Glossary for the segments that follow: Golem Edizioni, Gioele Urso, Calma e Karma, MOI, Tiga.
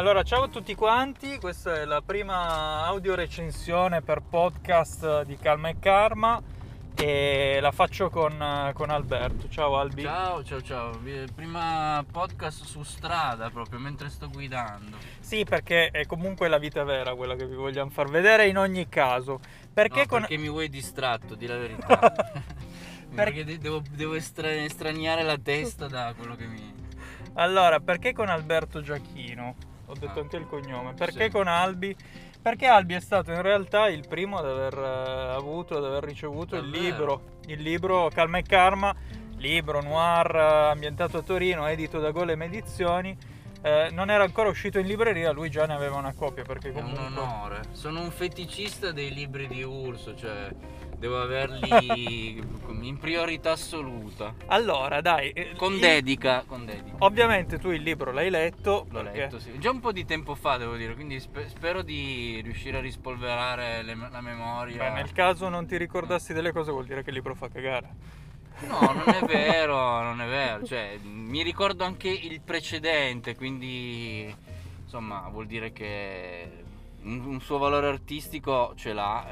Allora, ciao a tutti quanti, questa è la prima audio recensione per podcast di Calma e Karma e la faccio con Alberto. Ciao Albi. Ciao. Prima podcast su strada, proprio mentre sto guidando. Sì, perché è comunque la vita vera quella che vi vogliamo far vedere in ogni caso. Perché, no, perché mi vuoi distratto, di la verità. Perché devo estraniare la testa da quello che mi... Allora, perché con Alberto Giachino? Ho detto anche il cognome. Perché sì. Con Albi? Perché Albi è stato in realtà il primo ad aver ricevuto il libro Calma e Karma, libro noir ambientato a Torino, edito da Golem Edizioni. Non era ancora uscito in libreria, lui già ne aveva una copia, perché comunque... È un onore. Sono un feticista dei libri di Urso, cioè devo averli in priorità assoluta. Allora dai, con dedica. Ovviamente tu il libro l'hai letto. L'ho letto, sì. Già un po' di tempo fa, devo dire, quindi spero di riuscire a rispolverare la memoria. Beh, nel caso non ti ricordassi delle cose vuol dire che il libro fa cagare. No, non è vero, cioè mi ricordo anche il precedente, quindi insomma vuol dire che un suo valore artistico ce l'ha,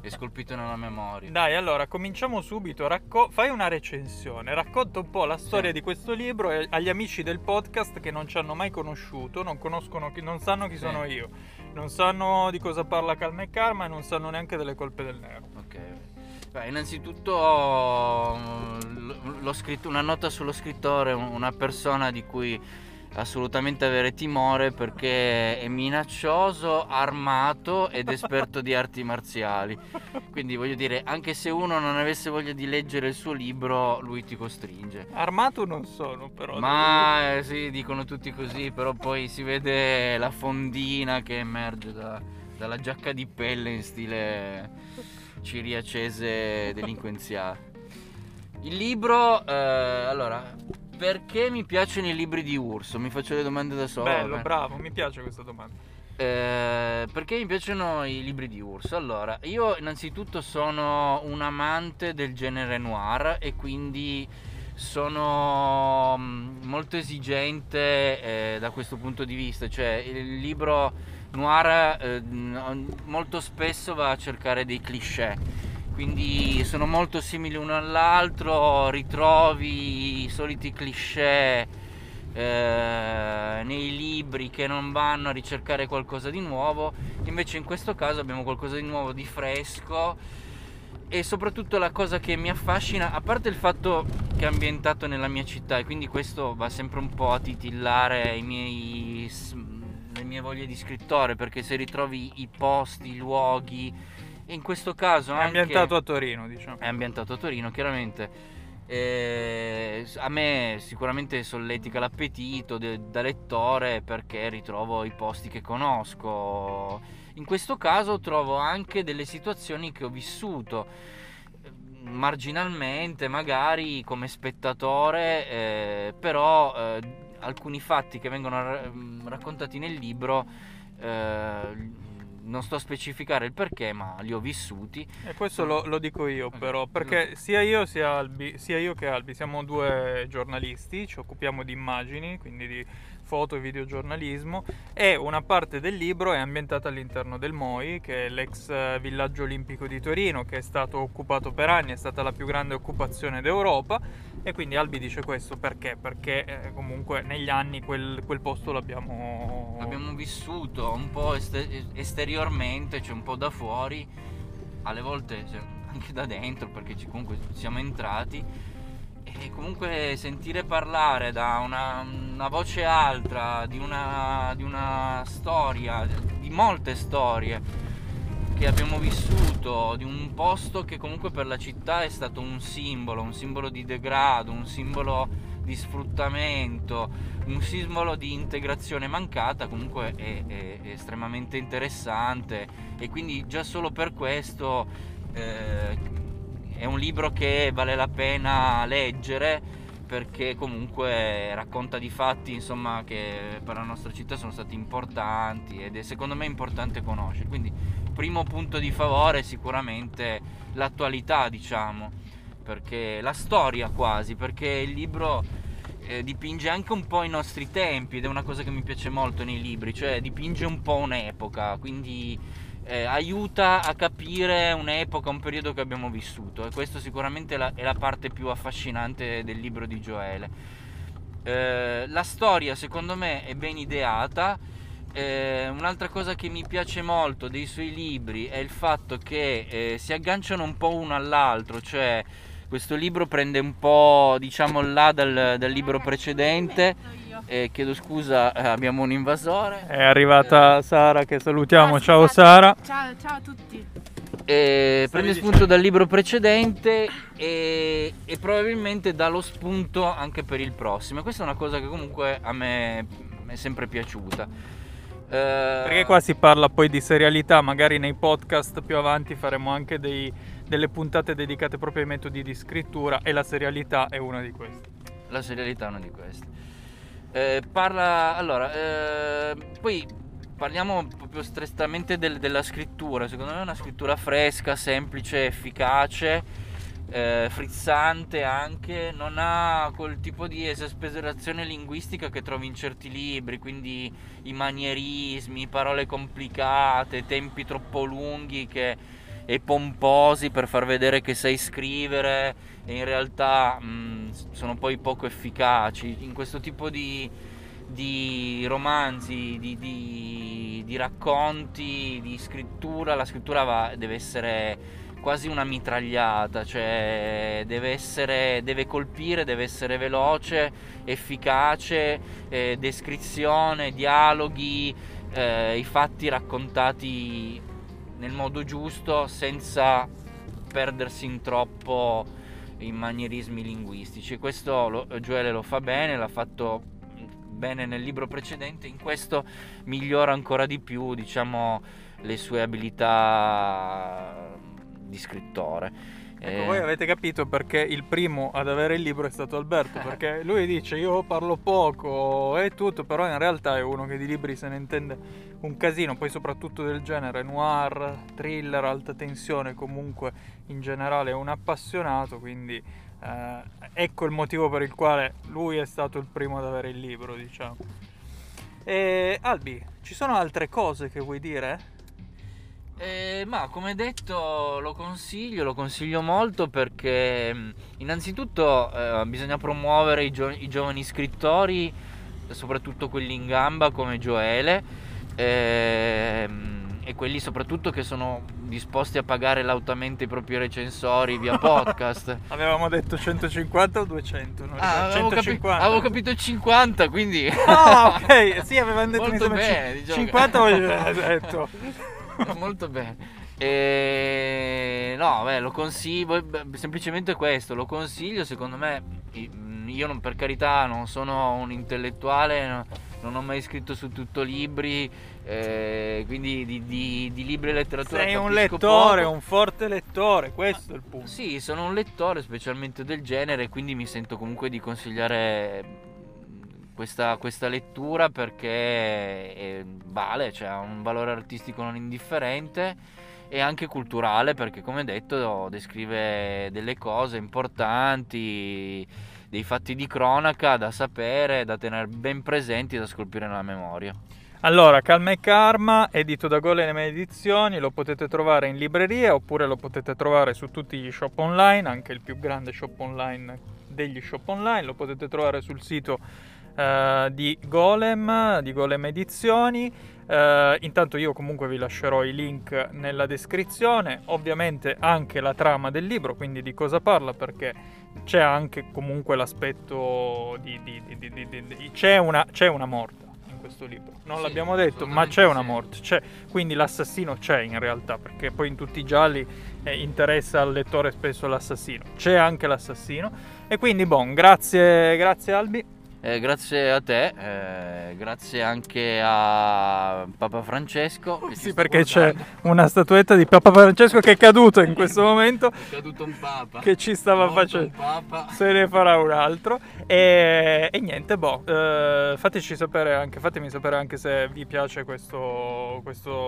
è scolpito nella memoria. Dai, allora cominciamo subito, fai una recensione, racconta un po' la storia di questo libro e agli amici del podcast che non ci hanno mai conosciuto, non sanno chi sono io, non sanno di cosa parla Calma e Karma e non sanno neanche delle colpe del nero. Ok. Beh, innanzitutto l'ho scritto una nota sullo scrittore, una persona di cui assolutamente avere timore perché è minaccioso, armato ed esperto di arti marziali. Quindi voglio dire, anche se uno non avesse voglia di leggere il suo libro, lui ti costringe. Armato non sono, però. Ma sì, dicono tutti così, però poi si vede la fondina che emerge dalla giacca di pelle in stile... ciriacese delinquenziale. Il libro, allora, perché mi piacciono i libri di Urso? Mi faccio le domande da solo. Bello, bravo, mi piace questa domanda. Perché mi piacciono i libri di Urso? Allora, io innanzitutto sono un amante del genere noir e quindi sono molto esigente da questo punto di vista, cioè il libro noir molto spesso va a cercare dei cliché, quindi sono molto simili uno all'altro, ritrovi i soliti cliché nei libri che non vanno a ricercare qualcosa di nuovo, invece in questo caso abbiamo qualcosa di nuovo, di fresco, e soprattutto la cosa che mi affascina, a parte il fatto che è ambientato nella mia città e quindi questo va sempre un po' a titillare le mie voglie di scrittore, perché se ritrovi i posti, i luoghi, e in questo caso è anche ambientato a Torino, diciamo. È ambientato a Torino, chiaramente. A me sicuramente solletica l'appetito da lettore perché ritrovo i posti che conosco. In questo caso trovo anche delle situazioni che ho vissuto marginalmente, magari come spettatore, però alcuni fatti che vengono raccontati nel libro non sto a specificare il perché, ma li ho vissuti e questo lo dico io, okay. Però perché sia io che Albi siamo due giornalisti, ci occupiamo di immagini, quindi di foto e videogiornalismo, e una parte del libro è ambientata all'interno del MOI, che è l'ex villaggio olimpico di Torino, che è stato occupato per anni, è stata la più grande occupazione d'Europa, e quindi Albi dice questo perché? Perché comunque negli anni quel posto l'abbiamo vissuto un po' esteriormente, cioè un po' da fuori, alle volte anche da dentro, perché comunque siamo entrati. E comunque sentire parlare da una voce altra di una storia, di molte storie che abbiamo vissuto, di un posto che comunque per la città è stato un simbolo di degrado, un simbolo di sfruttamento, un simbolo di integrazione mancata, comunque è estremamente interessante, e quindi già solo per questo è un libro che vale la pena leggere, perché comunque racconta di fatti, insomma, che per la nostra città sono stati importanti ed è secondo me importante conoscere. Quindi primo punto di favore sicuramente l'attualità, diciamo, perché la storia quasi, perché il libro dipinge anche un po' i nostri tempi, ed è una cosa che mi piace molto nei libri, cioè dipinge un po' un'epoca, quindi aiuta a capire un'epoca, un periodo che abbiamo vissuto, e questo sicuramente è la parte più affascinante del libro di Gioele. La storia secondo me è ben ideata. Un'altra cosa che mi piace molto dei suoi libri è il fatto che si agganciano un po' uno all'altro, cioè questo libro prende un po', diciamo, là dal libro precedente. Chiedo scusa, abbiamo un invasore. È arrivata Sara, che salutiamo. Ciao Sara. Ciao a tutti. Prende spunto dal libro precedente e probabilmente dà lo spunto anche per il prossimo. Questa è una cosa che comunque a me è sempre piaciuta. Perché qua si parla poi di serialità, magari nei podcast più avanti faremo anche delle puntate dedicate proprio ai metodi di scrittura, e la serialità è una di queste. La serialità è una di queste. Poi parliamo proprio strettamente della scrittura. Secondo me è una scrittura fresca, semplice, efficace, frizzante anche, non ha quel tipo di esasperazione linguistica che trovi in certi libri, quindi i manierismi, parole complicate, tempi troppo lunghi e pomposi per far vedere che sai scrivere, e in realtà sono poi poco efficaci. In questo tipo di romanzi, di racconti, di scrittura, la scrittura deve essere quasi una mitragliata, cioè deve colpire, deve essere veloce, efficace, descrizione, dialoghi, i fatti raccontati nel modo giusto, senza perdersi in troppo in manierismi linguistici. Questo Gioele lo fa bene, l'ha fatto bene nel libro precedente, in questo migliora ancora di più, diciamo, le sue abilità di scrittore. Ecco, voi avete capito perché il primo ad avere il libro è stato Alberto, perché lui dice io parlo poco e tutto, però in realtà è uno che di libri se ne intende un casino, poi soprattutto del genere noir, thriller, alta tensione, comunque in generale è un appassionato, quindi ecco il motivo per il quale lui è stato il primo ad avere il libro, diciamo. E Albi, ci sono altre cose che vuoi dire? Ma come detto lo consiglio molto, perché innanzitutto bisogna promuovere i giovani scrittori, soprattutto quelli in gamba come Gioele, e quelli soprattutto che sono disposti a pagare lautamente i propri recensori via podcast. Avevamo detto 150 o 200? No, avevo capito 50, quindi... Ah, ok, sì, avevamo detto molto bene, diciamo 50 che... avevo detto... Molto bene. Lo consiglio, semplicemente questo, lo consiglio. Secondo me, io non, per carità, non sono un intellettuale, non ho mai scritto su tutto libri, quindi di libri e letteratura sei un lettore, poco. Un forte lettore, questo è il punto. Sì, sono un lettore, specialmente del genere, quindi mi sento comunque di consigliare questa lettura, perché vale, cioè ha un valore artistico non indifferente e anche culturale, perché come detto descrive delle cose importanti, dei fatti di cronaca da sapere, da tenere ben presenti, da scolpire nella memoria. Allora, Calma e Karma, edito da Golem Edizioni, lo potete trovare in libreria oppure lo potete trovare su tutti gli shop online, anche il più grande shop online degli shop online, lo potete trovare sul sito di Golem Edizioni. Intanto io comunque vi lascerò i link nella descrizione, ovviamente anche la trama del libro, quindi di cosa parla, perché c'è anche comunque l'aspetto c'è una morte in questo libro, non sì, l'abbiamo detto, ma c'è una morte, quindi l'assassino c'è in realtà, perché poi in tutti i gialli interessa al lettore spesso l'assassino, c'è anche l'assassino, e quindi grazie Albi. Grazie a te, grazie anche a Papa Francesco. Sì, perché c'è una statuetta di Papa Francesco che è caduto in questo momento. È caduto un papa. Che ci stava facendo. Se ne farà un altro. E niente, fatemi sapere anche se vi piace questo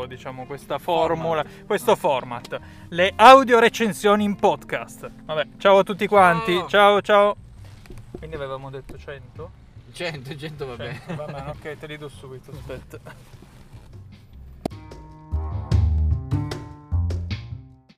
diciamo, questa formula, questo format. Le audio recensioni in podcast. Vabbè, ciao a tutti quanti, ciao. Quindi avevamo detto 100? 100 va bene. Va bene, ok, te li do subito, aspetta.